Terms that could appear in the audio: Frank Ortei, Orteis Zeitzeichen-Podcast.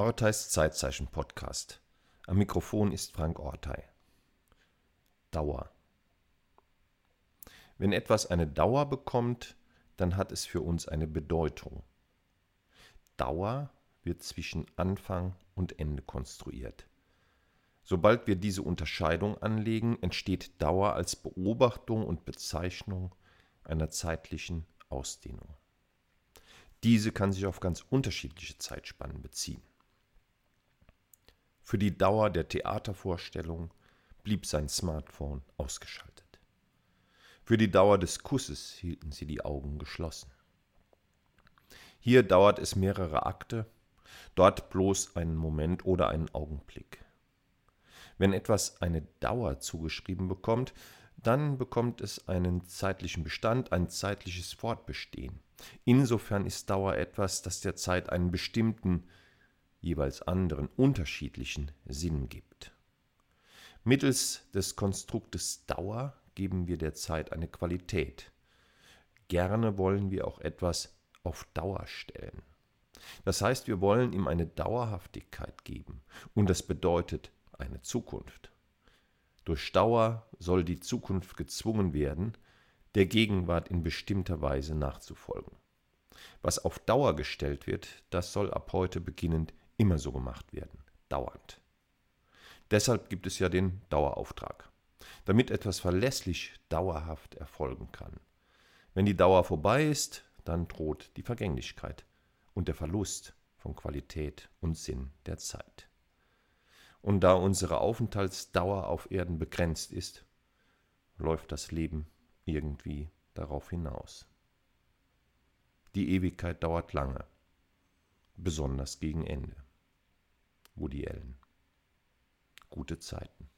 Orteis Zeitzeichen-Podcast. Am Mikrofon ist Frank Ortei. Dauer. Wenn etwas eine Dauer bekommt, dann hat es für uns eine Bedeutung. Dauer wird zwischen Anfang und Ende konstruiert. Sobald wir diese Unterscheidung anlegen, entsteht Dauer als Beobachtung und Bezeichnung einer zeitlichen Ausdehnung. Diese kann sich auf ganz unterschiedliche Zeitspannen beziehen. Für die Dauer der Theatervorstellung blieb sein Smartphone ausgeschaltet. Für die Dauer des Kusses hielten sie die Augen geschlossen. Hier dauert es mehrere Akte, dort bloß einen Moment oder einen Augenblick. Wenn etwas eine Dauer zugeschrieben bekommt, dann bekommt es einen zeitlichen Bestand, ein zeitliches Fortbestehen. Insofern ist Dauer etwas, das der Zeit einen bestimmten, jeweils anderen, unterschiedlichen Sinn gibt. Mittels des Konstruktes Dauer geben wir der Zeit eine Qualität. Gerne wollen wir auch etwas auf Dauer stellen. Das heißt, wir wollen ihm eine Dauerhaftigkeit geben. Und das bedeutet eine Zukunft. Durch Dauer soll die Zukunft gezwungen werden, der Gegenwart in bestimmter Weise nachzufolgen. Was auf Dauer gestellt wird, das soll ab heute beginnend immer so gemacht werden, dauernd. Deshalb gibt es ja den Dauerauftrag, damit etwas verlässlich dauerhaft erfolgen kann. Wenn die Dauer vorbei ist, dann droht die Vergänglichkeit und der Verlust von Qualität und Sinn der Zeit. Und da unsere Aufenthaltsdauer auf Erden begrenzt ist, läuft das Leben irgendwie darauf hinaus. Die Ewigkeit dauert lange, besonders gegen Ende. Woody Allen. Gute Zeiten.